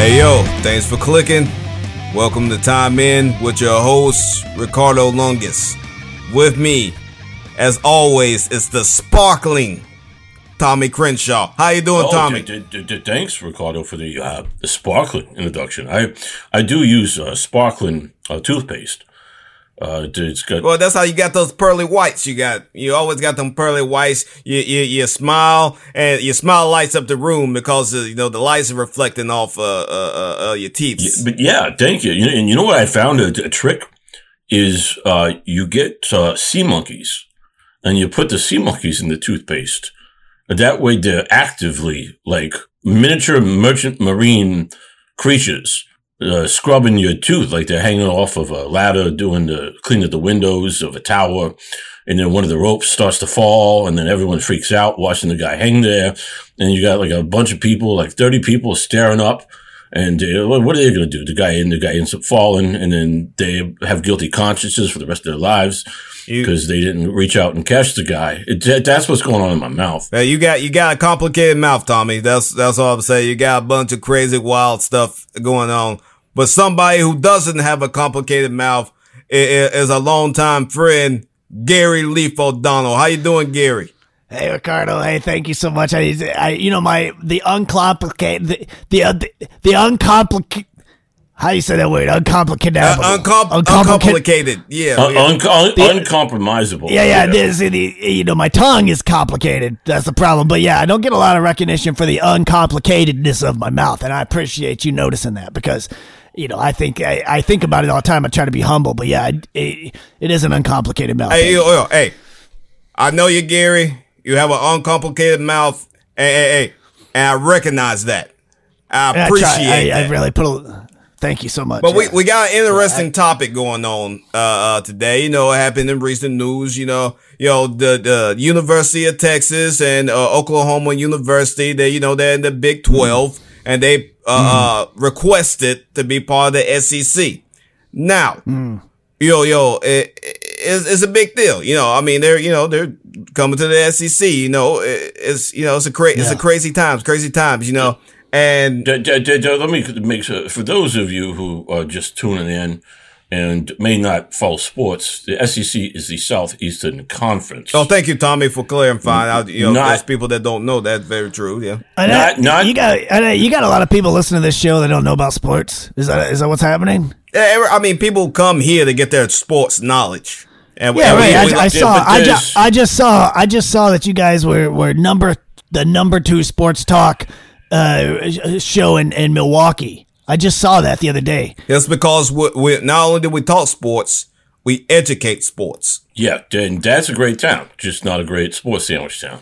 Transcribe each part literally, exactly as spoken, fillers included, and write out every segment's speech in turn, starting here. Hey yo, thanks for clicking. Welcome to Time In with your host, Ricardo Lungus. With me, as always, is the sparkling Tommy Crenshaw. How you doing, oh, Tommy? D- d- d- thanks, Ricardo, for the uh, the sparkling introduction. I I do use uh, sparkling uh, toothpaste. Uh, it's good. Well, that's how you got those pearly whites. You got, you always got them pearly whites. You, you, you smile and your smile lights up the room because, uh, you know, the lights are reflecting off, uh, uh, uh your teeth. Yeah, but yeah, thank you. you know, and you know what I found a, a trick is, uh, you get, uh, sea monkeys and you put the sea monkeys in the toothpaste. That way they're actively like miniature merchant marine creatures. Uh, scrubbing your tooth like they're hanging off of a ladder, doing the cleaning of the windows of a tower, and then one of the ropes starts to fall, and then everyone freaks out watching the guy hang there, and you got like a bunch of people, like thirty people staring up, and they, what are they going to do? The guy and the guy ends up falling, and then they have guilty consciences for the rest of their lives because they didn't reach out and catch the guy. It, that's what's going on in my mouth. Hey, you got you got a complicated mouth, Tommy. That's that's all I'm saying. You got a bunch of crazy, wild stuff going on. But somebody who doesn't have a complicated mouth is a longtime friend, Gary Leaf O'Donnell. How you doing, Gary? Hey, Ricardo. Hey, thank you so much. I, I you know, my the uncomplicated, the the uh, the, the uncomplicated. How do you say that word? Uncomplicated. Uh, uncom- uncomplicated. Uncomplica- yeah. Uh, yeah. Un- un- the, uncompromisable. Yeah, yeah. yeah. The, the, you know, my tongue is complicated. That's the problem. But yeah, I don't get a lot of recognition for the uncomplicatedness of my mouth, and I appreciate you noticing that because. You know, I think I, I think about it all the time. I try to be humble, but yeah, I, it, it is an uncomplicated mouth. Hey, yo, yo, hey, I know you, Gary. You have an uncomplicated mouth. Hey, hey, hey, and I recognize that. I and appreciate I try, I, that. I really put a. Thank you so much. But yeah. we, we got an interesting yeah, I, topic going on uh, uh today. You know, it happened in recent news. You know, you know the the University of Texas and uh, Oklahoma University. They you know they're in the Big twelve. Mm-hmm. And they uh, mm. uh, requested to be part of the S E C. Now, mm. yo, yo, it, it, it's, it's a big deal. You know, I mean, they're, you know, they're coming to the S E C. You know, it, it's, you know, it's a crazy, yeah. it's a crazy times, crazy times. You know, and d- d- d- d- let me make sure for those of you who are just tuning in and may not follow sports, the S E C is the Southeastern Conference. Oh, thank you, Tommy, for clarifying. I, you know, not, there's people that don't know that. Very true. Yeah, and not, I, not, you got I, you got a lot of people listening to this show that don't know about sports. Is that is that what's happening? Yeah, I mean, people come here to get their sports knowledge. And, yeah, and right. We, I, I saw. I just, I just saw. I just saw that you guys were were number the number two sports talk uh, show in, in Milwaukee. I just saw that the other day. That's because we're, we're not only do we talk sports, we educate sports. Yeah, and that's a great town, just not a great sports sandwich town.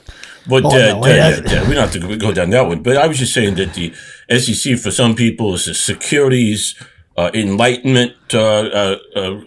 But oh, uh, no, uh, yeah, yeah, we don't have to go down that one. But I was just saying that the S E C, for some people, is a securities uh, enlightenment uh, uh,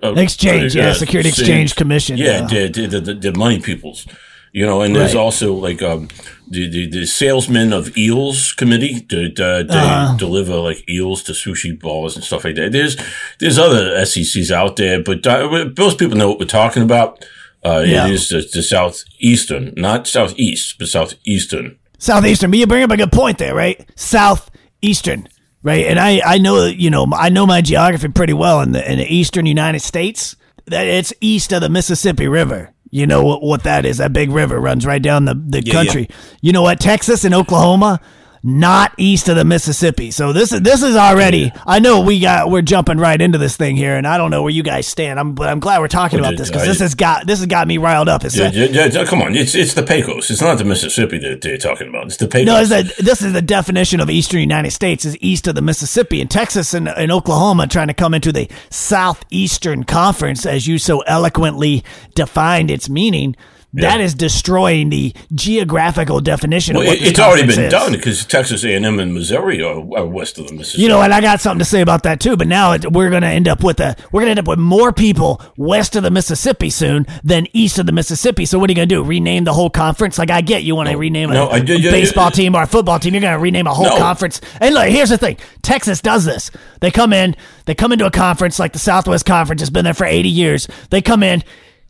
uh, exchange. Uh, yeah, uh, Security uh, Exchange Commission. Yeah, yeah. They're, they're, they're, they're money peoples. You know, and there's right. also like um, the, the the salesmen of eels committee that uh, they uh-huh. deliver like eels to sushi bars and stuff like that. There's there's other S E Cs out there, but uh, most people know what we're talking about. Uh, yeah. It is the, the southeastern, not southeast, but southeastern. Southeastern, but you bring up a good point there, right? Southeastern, right? And I, I know you know I know my geography pretty well in the in the eastern United States. That it's east of the Mississippi River. You know what, what that is. That big river runs right down the, the yeah, country. Yeah. You know what? Texas and Oklahoma, not east of the Mississippi. So this is this is already. I know we got we're jumping right into this thing here, and I don't know where you guys stand. I'm but I'm glad we're talking well, about this because this has got this has got me riled up. It's yeah, that, yeah, yeah, come on, it's it's the Pecos. It's not the Mississippi that they're talking about. It's the Pecos. No, it's a, this is the definition of Eastern United States is east of the Mississippi, and Texas and, and Oklahoma trying to come into the Southeastern Conference, as you so eloquently defined its meaning. That yeah. is destroying the geographical definition well, of what this it's already been is. Done because Texas A and M and Missouri are, are west of the Mississippi. You know, and I got something to say about that too. But now it, we're going to end up with a we're going to end up with more people west of the Mississippi soon than east of the Mississippi. So what are you going to do? Rename the whole conference? Like I get you want to no, rename a, no, I, yeah, a baseball yeah, yeah, team or a football team. You're going to rename a whole no. conference. And look, here's the thing: Texas does this. They come in, they come into a conference like the Southwest Conference has been there for eighty years. They come in.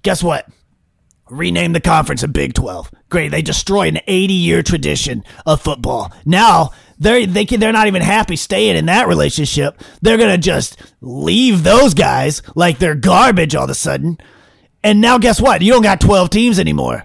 Guess what? Rename the conference a Big twelve. Great. They destroy an eighty-year tradition of football. Now They they can, they're not even happy staying in that relationship. They're going to just leave those guys like they're garbage all of a sudden. And now guess what? You don't got twelve teams anymore.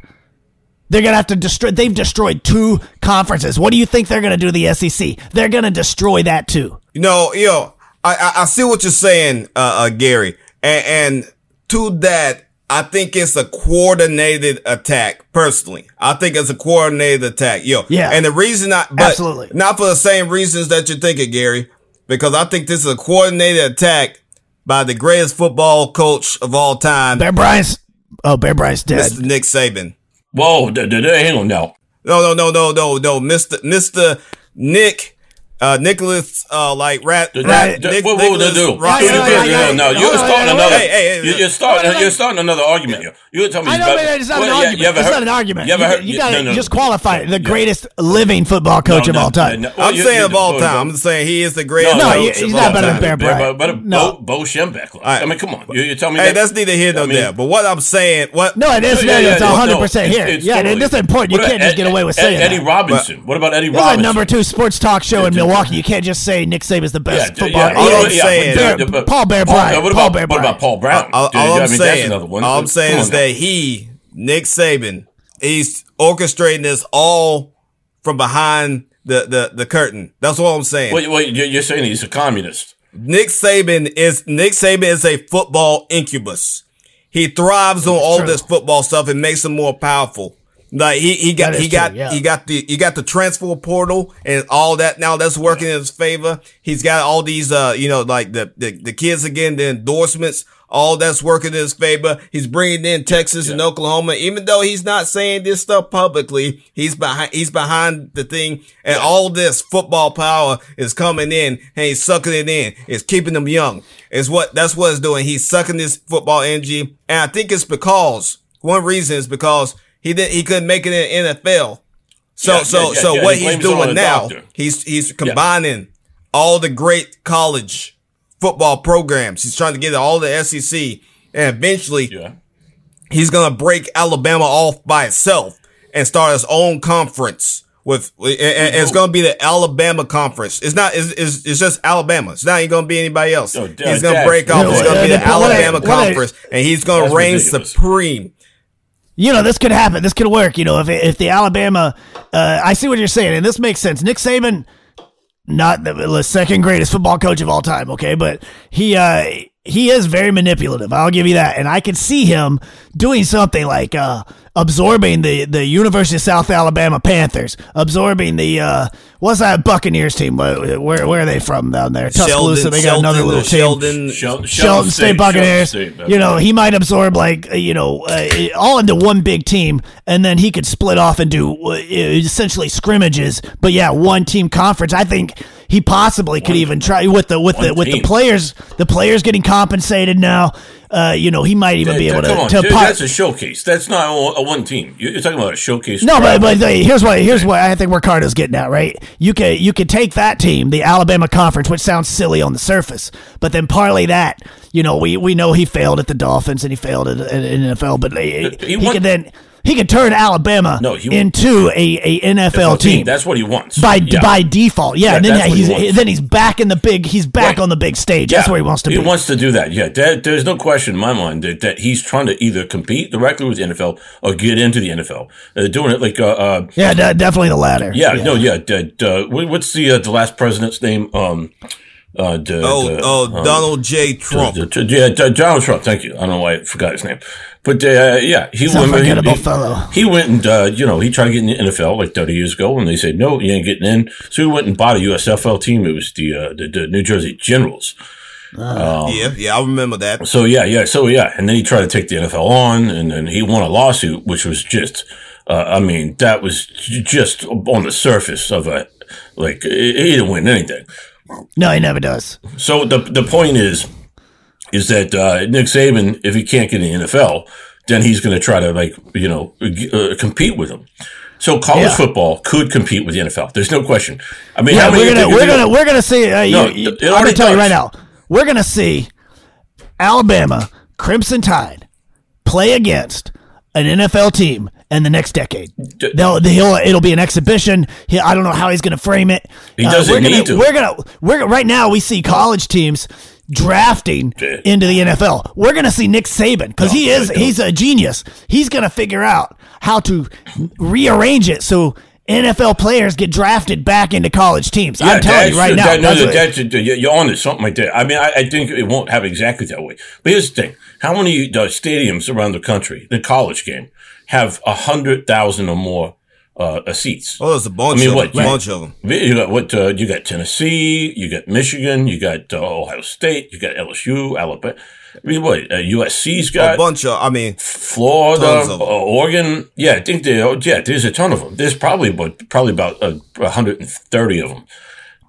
They're going to have to destroy. They've destroyed two conferences. What do you think they're going to do to the S E C? They're going to destroy that too. You know, you know, I, I see what you're saying, uh, uh, Gary. And, and to that, I think it's a coordinated attack, personally. I think it's a coordinated attack. Yo. Yeah. And the reason I, but absolutely not for the same reasons that you're thinking, Gary, because I think this is a coordinated attack by the greatest football coach of all time. Bear Bryant's, oh, Bear Bryant's dead. Mister Nick Saban. Whoa, d- d- d- hang on now. No, no, no, no, no, no. Mister Mister Nick, uh, Nicholas, uh, like, rat, d- rat, d- Nick, what would they do? Right, yeah, yeah, yeah, yeah. No, you're no, starting no, another, hey, hey, hey, you're starting, you're starting another argument here. You were telling me, I know, man, it's not well, an argument. You ever it's heard, not an argument. You, ever heard, you, you gotta no, no, just qualify it. The yeah. greatest living football coach no, no, of all time. No, no, no. Well, I'm saying of all time. I'm saying he is the greatest. No, he's not better than Bear Bryant. But Bo Shembeck. I mean, come on. You're telling me that. Hey, that's neither here nor there. But what I'm saying, what? No, it is. It's one hundred percent here. It's yeah, totally. This is important. You what can't about, just get away with Ed, saying Eddie that. Robinson. But what about Eddie Robinson? This is a number two sports talk show yeah, in Milwaukee. You can't just say Nick Saban's the best yeah, football. Yeah, all yeah, I'm yeah, saying, Bear, yeah, Paul Bear Bryant. What about, Bear what about Paul Brown? All, all, all I'm I mean, saying, all I'm saying is that he, Nick Saban, he's orchestrating this all from behind the the, the curtain. That's what I'm saying. Wait, wait, you're saying he's a communist? Nick Saban is Nick Saban is a football incubus. He thrives That's on all true. this football stuff and makes him more powerful. Like he, he got, he got, true, yeah. he got the, he got the transfer portal and all that. Now that's working in his favor. He's got all these, uh, you know, like the, the, the kids again, the endorsements, all that's working in his favor. He's bringing in Texas yeah. and Oklahoma. Even though he's not saying this stuff publicly, he's behind, he's behind the thing. And yeah. all this football power is coming in and he's sucking it in. It's keeping them young. It's what, that's what it's doing. He's sucking this football energy. And I think it's because one reason is because He didn't, he couldn't make it in the N F L. So, yeah, so, yeah, so yeah, what he's doing now, he's, he's combining yeah. all the great college football programs. He's trying to get all the S E C and eventually yeah. he's going to break Alabama off by itself and start his own conference with, and, and it's going to be the Alabama conference. It's not, it's, it's, it's just Alabama. It's not even going to be anybody else. No, he's going to break off. No, it's going to be the Alabama what I, what conference I, and he's going to reign ridiculous. supreme. You know, this could happen. This could work. You know, if if the Alabama, uh, I see what you're saying, and this makes sense. Nick Saban, not the second greatest football coach of all time, okay, but he uh, he is very manipulative. I'll give you that, and I can see him doing something like uh, absorbing the the University of South Alabama Panthers, absorbing the uh, what's that Buccaneers team? Where where, where are they from down there? Tuscaloosa. Sheldon, they got Sheldon, another little Sheldon, team. Sheldon, Sheldon, Sheldon State, State Buccaneers. Sheldon State, you know, he might absorb like you know uh, all into one big team, and then he could split off and do uh, essentially scrimmages. But yeah, one team conference. I think he possibly could one, even try with the with the with team. the players. The players getting compensated now. Uh, you know, he might even that, be able that, to. Come on, to dude, that's a showcase. That's not a one team. You're talking about a showcase. No, but, but here's what here's what I think Ricardo's getting at. Right, you can you can take that team, the Alabama Conference, which sounds silly on the surface, but then parlay that. You know, we, we know he failed at the Dolphins and he failed at, at, at N F L, but he, he, he can then. He could turn Alabama no, into a, a N F L team. team. That's what he wants by yeah. by default. Yeah, yeah and then he's he then he's back in the big. He's back right. on the big stage. Yeah. That's where he wants to he be. He wants to do that. Yeah, there, there's no question in my mind that, that he's trying to either compete directly with the N F L or get into the N F L. Uh, doing it like uh, uh yeah, d- definitely the latter. Yeah, yeah. no, yeah. D- d- what's the uh, the last president's name? Um, Uh, d- oh, d- oh, um, Donald J. Trump. D- d- d- yeah, d- Donald Trump. Thank you. I don't know why I forgot his name, but uh, yeah, he went. He, he, he went and uh, you know he tried to get in the N F L like thirty years ago, and they said no, you ain't getting in. So he went and bought a U S F L team. It was the uh, the, the New Jersey Generals. Uh, um, yeah, yeah, I remember that. So yeah, yeah, so yeah, and then he tried to take the N F L on, and then he won a lawsuit, which was just, uh, I mean, that was just on the surface of a like he didn't win anything. No, he never does. So the the point is, is that uh, Nick Saban, if he can't get in the N F L, then he's going to try to like you know uh, compete with him. So college yeah. football could compete with the N F L. There's no question. I mean, yeah, we're gonna we're gonna we're gonna see. Uh, no, you, you, I'm gonna tell does. you right now, we're gonna see Alabama Crimson Tide play against an N F L team and the next decade. They'll, they'll, it'll be an exhibition. He, I don't know how he's going to frame it. He doesn't uh, we're gonna, need to. We're gonna, we're, right now, we see college teams drafting into the N F L. We're going to see Nick Saban, because no, he is he's a genius. He's going to figure out how to rearrange it so N F L players get drafted back into college teams. Yeah, I'm telling you right now. That, no, that's, that's, you're on to something like that. I mean, I, I think it won't happen exactly that way. But here's the thing. How many uh, stadiums around the country, the college game, have one hundred thousand or more uh, seats? Oh, there's a bunch, I mean, what, of, them, bunch you, of them. You got, what, uh, you got Tennessee, you got Michigan, you got uh, Ohio State, you got L S U, Alabama. I mean, what, uh, U S C's got a bunch of, I mean, Florida, uh, Oregon. Yeah, I think they, yeah, there's a ton of them. There's probably, but probably about uh, one hundred thirty of them.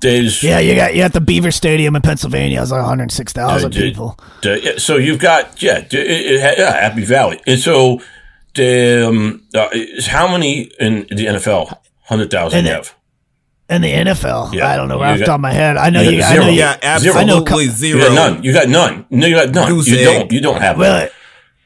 There's, yeah, you got, you got the Beaver Stadium in Pennsylvania. It's like one hundred six thousand uh, people. The, the, so you've got, yeah, it, it, yeah, Happy Valley. And so, the, um, uh, how many in the N F L? one hundred thousand have. In the N F L, yeah. I don't know. Off the top of my head, I know you. Got you, I know you yeah, absolutely zero. I know co- zero. You got none. You got none. No, you got none. Goose you egg. don't. You don't have. Really? None.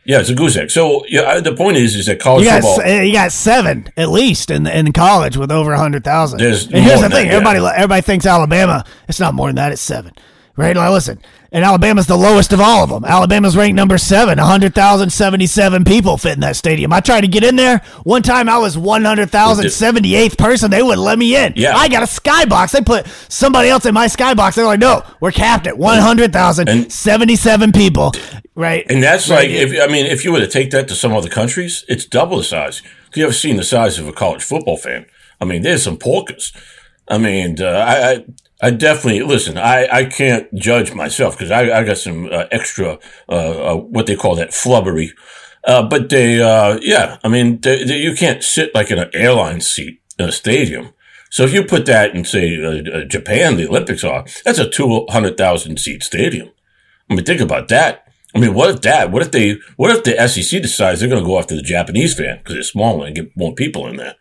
Yeah, it's a goose egg. So yeah, the point is, is that college you got, football. You got seven at least in in college with over a hundred thousand. And here's the thing: that, everybody, yeah. everybody thinks Alabama. It's not more than that. It's seven. Right? Now listen, and Alabama's the lowest of all of them. Alabama's ranked number seven. one hundred thousand seventy-seven people fit in that stadium. I tried to get in there. One time I was one hundred thousand seventy-eighth person. They wouldn't let me in. Yeah. I got a skybox. They put somebody else in my skybox. They're like, no, we're capped at one hundred thousand seventy-seven people. Right? And that's right. like, if, I mean, if you were to take that to some other countries, it's double the size. Have you ever seen the size of a college football fan? I mean, there's some porkers. I mean, uh, I... I I definitely, listen, I, I can't judge myself because I, I got some uh, extra, uh, uh, what they call that, flubbery. Uh, but they, uh, yeah, I mean, they, they, you can't sit like in an airline seat in a stadium. So if you put that in, say, uh, Japan, the Olympics are, that's a two hundred thousand seat stadium. I mean, think about that. I mean, what if that, what if they, what if the S E C decides they're going to go after the Japanese fan because they're smaller and get more people in there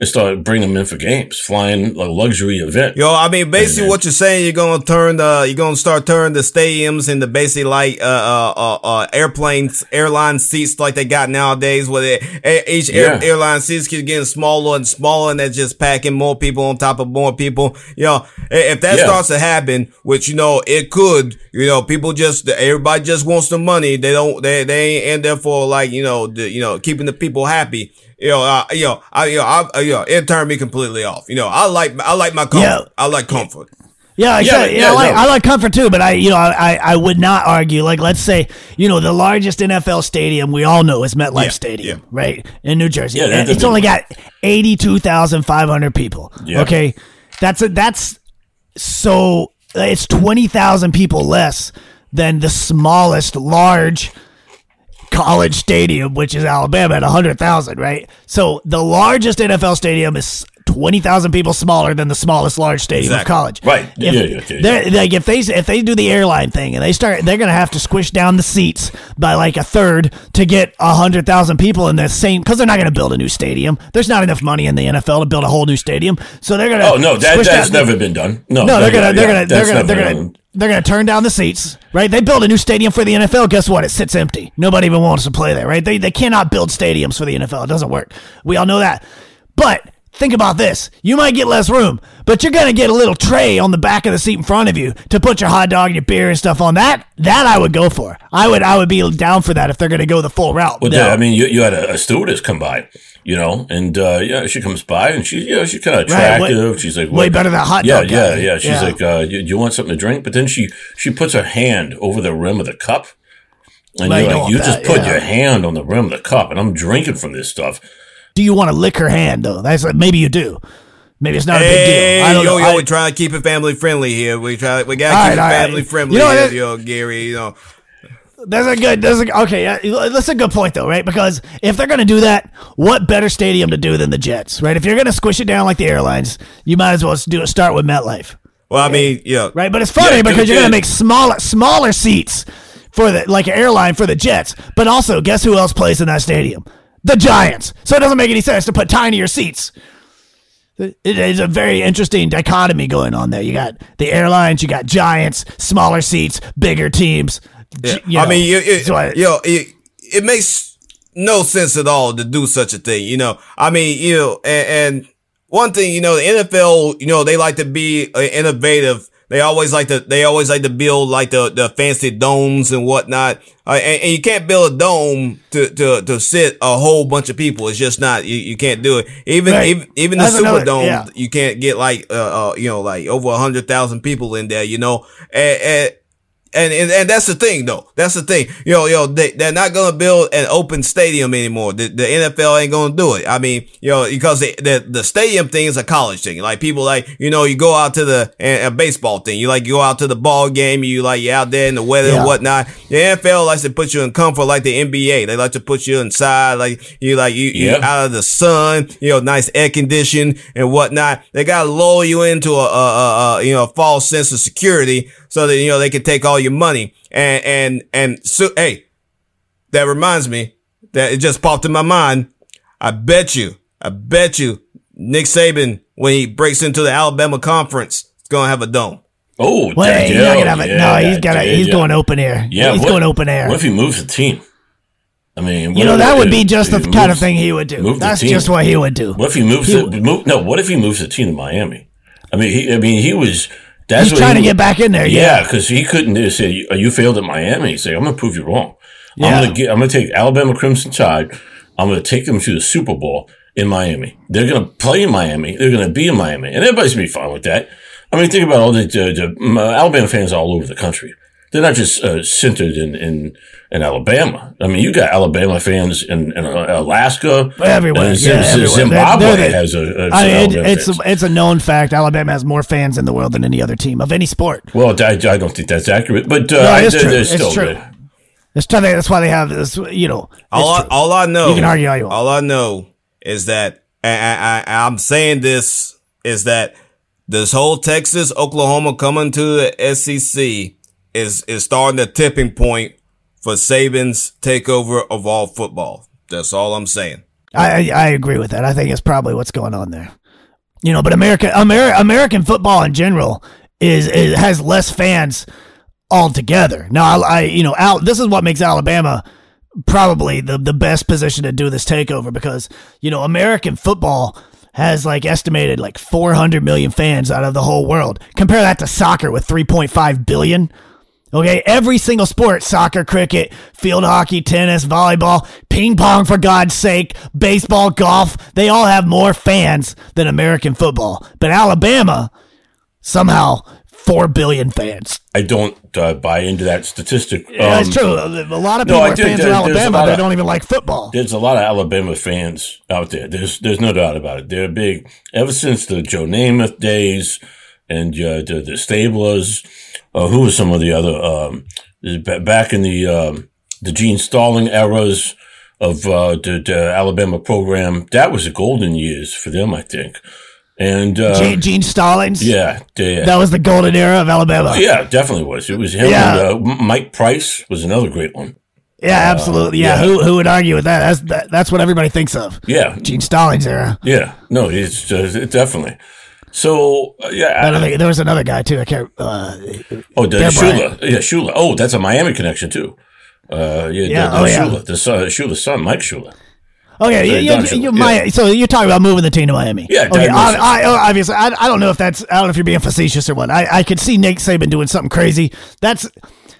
and start bringing them in for games, flying a luxury event? Yo, I mean, basically then, what you're saying, you're going to turn the, you're going to start turning the stadiums into basically like, uh, uh, uh, airplanes, airline seats like they got nowadays where they, each air, yeah. airline seats keep getting smaller and smaller and they're just packing more people on top of more people. You know, if that yeah. starts to happen, which, you know, it could, you know, people just, everybody just wants to, the money they don't they they ain't in there for like you know the, you know keeping the people happy you know uh, you know I you know, I, you know it turned me completely off you know I like I like my comfort yeah. I like comfort yeah exactly. yeah, yeah, yeah I, like, no. I like comfort too but I you know I I would not argue like let's say you know the largest N F L stadium we all know is MetLife yeah, Stadium yeah. right in New Jersey yeah, and it's only got eighty-two thousand five hundred people yeah. okay that's a, that's so it's twenty thousand people less than the smallest large college stadium, which is Alabama at one hundred thousand, right? So the largest N F L stadium is twenty thousand people smaller than the smallest large stadium exactly. of college. Right. If, yeah, yeah, yeah. Like if they if they do the airline thing and they start, they're going to have to squish down the seats by like a third to get one hundred thousand people in the same, because they're not going to build a new stadium. There's not enough money in the N F L to build a whole new stadium. So they're going to. Oh, no, that, that's down. never been done. No, no they're going to, they're going to, they're going to, they're going to. They're going to turn down the seats, right? They build a new stadium for the N F L. Guess what? It sits empty. Nobody even wants to play there, right? They they cannot build stadiums for the N F L. It doesn't work. We all know that. But think about this. You might get less room, but you're going to get a little tray on the back of the seat in front of you to put your hot dog and your beer and stuff on that. That I would go for. I would I would be down for that if they're going to go the full route. Well, no. yeah, I mean, you, you had a, a stewardess come by, you know, and uh, yeah, she comes by and she, you know, she's kind of attractive. Right, way, she's like, way better than a hot yeah, dog. Yeah, guy. yeah, yeah. She's yeah. like, uh, do you want something to drink? But then she, she puts her hand over the rim of the cup. And like, you're like, you just that, put yeah. your hand on the rim of the cup and I'm drinking from this stuff. Do you want to lick her hand, though? That's like, maybe you do. Maybe it's not hey, a big deal. I don't yo, know. Yo, I, we try to keep it family friendly here. We try. We gotta keep right, it family right. friendly, you know, here, yo, Gary. You know, that's a good. That's a, okay. Uh, that's a good point, though, right? Because if they're gonna do that, what better stadium to do than the Jets, right? If you're gonna squish it down like the airlines, you might as well do it. Start with MetLife. Well, I mean, yeah, right. But it's funny yeah, because dude, you're gonna make smaller, smaller seats for the like an airline for the Jets. But also, guess who else plays in that stadium? The Giants. So it doesn't make any sense to put tinier seats. It is a very interesting dichotomy going on there. You got the airlines, you got Giants, smaller seats, bigger teams. Yeah. You know, I mean, it, it, so I, yo, it, it makes no sense at all to do such a thing. You know, I mean, you know, and, and one thing, you know, the N F L, you know, they like to be innovative. They always like to, they always like to build like the, the fancy domes and whatnot. Uh, and, and you can't build a dome to, to, to sit a whole bunch of people. It's just not, you, you can't do it. Even, right. even, even the Superdome, yeah. you can't get like, uh, uh, you know, like over a hundred thousand people in there, you know, and, and And, and, and that's the thing though. That's the thing. Yo, yo, they, they're not going to build an open stadium anymore. The, the N F L ain't going to do it. I mean, you know, because they, the, the stadium thing is a college thing. Like people like, you know, you go out to the a, a baseball thing. You like, you go out to the ball game. You like, you're out there in the weather yeah. and whatnot. The N F L likes to put you in comfort like the N B A. They like to put you inside. Like you like, you, yeah. you're out of the sun, you know, nice air condition and whatnot. They got to lull you into a, a, a, a, you know, a false sense of security so that, you know, they can take all your money. And, and, and so, hey, that reminds me that it just popped in my mind. I bet you, I bet you Nick Saban, when he breaks into the Alabama conference, is going to have a dome. Oh, well, that, he's not gonna have a, yeah, no, he's got he's yeah. going open air. Yeah. He's what, going open air. What if he moves the team? I mean, you know, that would be just the moves, kind of thing he would do. That's just what he would do. What if he moves he, the, move, no, what if he moves the team to Miami? I mean, he, I mean, he was, That's He's trying he, to get back in there. Yeah, because yeah. he couldn't just say, you failed at Miami. He'd say, I'm going to prove you wrong. Yeah. I'm going to I'm going to take Alabama Crimson Tide. I'm going to take them to the Super Bowl in Miami. They're going to play in Miami. They're going to be in Miami. And everybody's going to be fine with that. I mean, think about all the, the, the uh, Alabama fans all over the country. They're not just uh, centered in, in, in Alabama. I mean, you got Alabama fans in, in Alaska. Everywhere. Uh, yeah, Zimbabwe everywhere. They're, they're, has a, a I mean, Alabama it's fans. A, it's a known fact. Alabama has more fans in the world than any other team of any sport. Well, I, I don't think that's accurate, but uh, no, it's I, true. They're still it's true. Good. It's true. That's why they have this, you know. All I, all I know. You can argue all you want. All I know is that, I, I, I'm saying this, is that this whole Texas, Oklahoma coming to the S E C is is starting the tipping point for Saban's takeover of all football. That's all I'm saying. I I agree with that. I think it's probably what's going on there. You know, but America, Ameri- American football in general is, is has less fans altogether. Now, I, I you know, Al, this is what makes Alabama probably the, the best position to do this takeover because, you know, American football has like estimated like four hundred million fans out of the whole world. Compare that to soccer with three point five billion. Okay, every single sport, soccer, cricket, field hockey, tennis, volleyball, ping pong, for God's sake, baseball, golf, they all have more fans than American football. But Alabama, somehow, four billion fans. I don't uh, buy into that statistic. Um, yeah, it's true. A lot of people no, are did, fans there, in Alabama. They of, don't even like football. There's a lot of Alabama fans out there. There's there's no doubt about it. They're big. Ever since the Joe Namath days and uh, the, the Stablers, Uh, who was some of the other, um, back in the, um, the Gene Stallings eras of, uh, the, the Alabama program? That was the golden years for them, I think. And, uh, Gene, Gene Stallings? Yeah, yeah. That was the golden era of Alabama. Oh, yeah, definitely was. It was him yeah. and, uh, Mike Price was another great one. Yeah, absolutely. Yeah, uh, yeah. who who would argue with that? That's that, that's what everybody thinks of. Yeah. Gene Stallings era. Yeah, no, it's, uh, it definitely. So uh, yeah, I don't think there was another guy too. I can't. Uh, oh, the, Bear Shula, Bryant. yeah, Shula. Oh, that's a Miami connection too. Uh, yeah, yeah. The, the oh, Shula, yeah. the uh, Shula's son, Mike Shula. Okay, yeah, yeah, Shula. You, my, yeah. So you're talking about moving the team to Miami? Yeah. Okay, I, I, obviously, I, I don't know if that's. I don't know if you're being facetious or what. I, I could see Nick Saban doing something crazy. That's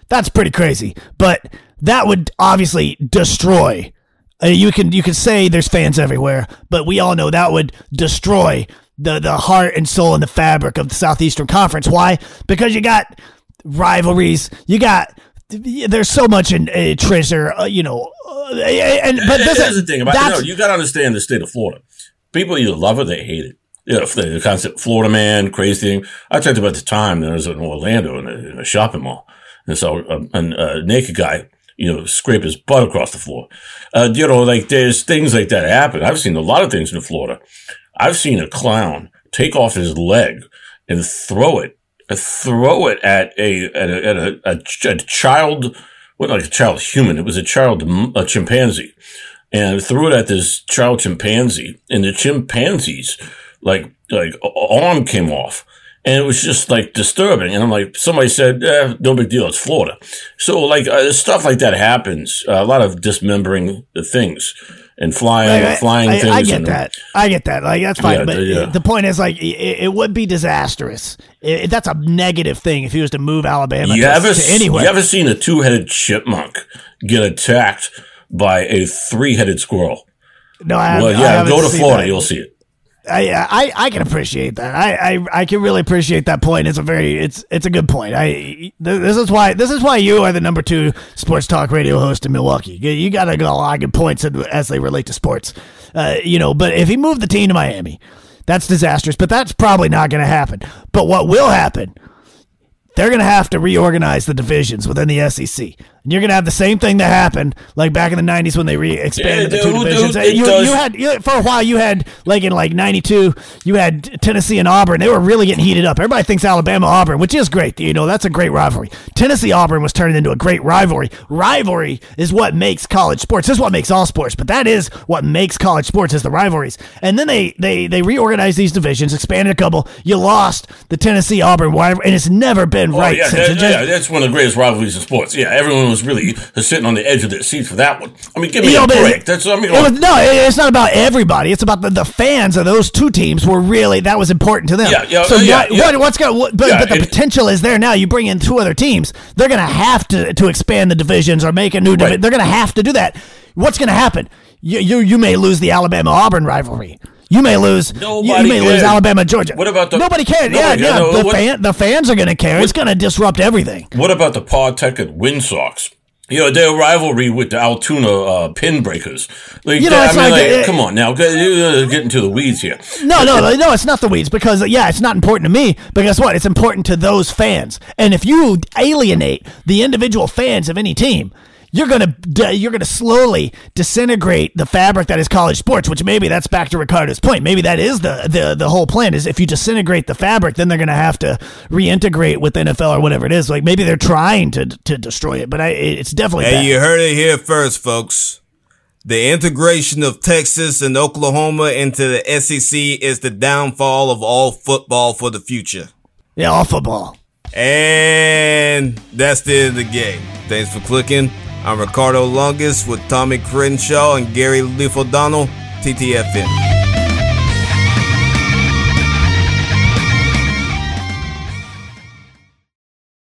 that's pretty crazy, but that would obviously destroy. Uh, you can you can say there's fans everywhere, but we all know that would destroy the the heart and soul and the fabric of the Southeastern Conference. Why? Because you got rivalries. You got there's so much in uh, treasure, uh, you know. Uh, and but this that's is the thing about no, you got to understand the state of Florida. People either love it, they hate it. You know, the concept Florida man, crazy thing. I talked about the time that I was in Orlando in a, in a shopping mall and saw a, a, a naked guy, you know, scrape his butt across the floor. Uh, you know, like there's things like that happen. I've seen a lot of things in Florida. I've seen a clown take off his leg and throw it, throw it at a at a, at a, a, a child, what like a child human. It was a child, a chimpanzee, and threw it at this child chimpanzee. And the chimpanzee's like like arm came off, And it was just, like, disturbing. And I'm like, somebody said, eh, no big deal, it's Florida. So, like, uh, stuff like that happens. Uh, a lot of dismembering things and flying right, and flying I, I, things. I get and, that. I get that. Like, that's fine. Yeah, but yeah. the point is, like, it, it would be disastrous. It, that's a negative thing if he was to move Alabama you to, ever, to anywhere. You ever seen a two-headed chipmunk get attacked by a three-headed squirrel? No, I haven't. Well, yeah, haven't go to Florida. That. You'll see it. I, I I can appreciate that. I, I I can really appreciate that point. It's a very it's it's a good point. I this is why this is why you are the number two sports talk radio host in Milwaukee. You, you got to go a lot of good points as they relate to sports. Uh, you know, but if he moved the team to Miami, that's disastrous. But that's probably not going to happen. But what will happen? They're going to have to reorganize the divisions within the S E C. And you're going to have the same thing that happened like back in the nineties when they re-expanded yeah, the two divisions. You, you had, you, for a while, you had, like in like ninety-two, you had Tennessee and Auburn. They were really getting heated up. Everybody thinks Alabama-Auburn, which is great. You know, that's a great rivalry. Tennessee-Auburn was turning into a great rivalry. Rivalry is what makes college sports. This is what makes all sports, but that is what makes college sports is the rivalries. And then they, they, they reorganized these divisions, expanded a couple. You lost the Tennessee-Auburn rivalry, and it's never been Oh, right. Yeah, that, yeah, that's one of the greatest rivalries in sports. Yeah, everyone was really sitting on the edge of their seats for that one. I mean, give me you a know, break. That's I mean, it was, no, it's not about everybody. It's about the, the fans of those two teams were really, that was important to them. Yeah, yeah, so yeah, what, yeah. What, what's going what, but, yeah, but the it, potential is there now. You bring in two other teams, they're going to have to to expand the divisions or make a new division. Right. They're going to have to do that. What's going to happen? You, you, you may lose the Alabama-Auburn rivalry. You may lose. Nobody you may cares. lose Alabama, Georgia. What about the, nobody cares? Nobody yeah, cares. yeah. No, the, what, fan, the fans are going to care. What, it's going to disrupt everything. What about the Pawtucket Win Sox? You know, their rivalry with the Altoona uh, Pinbreakers. Like, you know, I mean, like, like it, come on now, you're getting to the weeds here. No, no, no, it's not the weeds because, yeah, it's not important to me, but guess what? It's important to those fans. And if you alienate the individual fans of any team, You're gonna you're gonna slowly disintegrate the fabric that is college sports, which maybe that's back to Ricardo's point. Maybe that is the the the whole plan is if you disintegrate the fabric, then they're gonna have to reintegrate with N F L or whatever it is. Like maybe they're trying to to destroy it, but I, it's definitely. Hey, bad. You heard it here first, folks. The integration of Texas and Oklahoma into the S E C is the downfall of all football for the future. Yeah, all football. And that's the end of the game. Thanks for clicking. I'm Ricardo Lungus with Tommy Crenshaw and Gary Leaf O'Donnell, T T F N.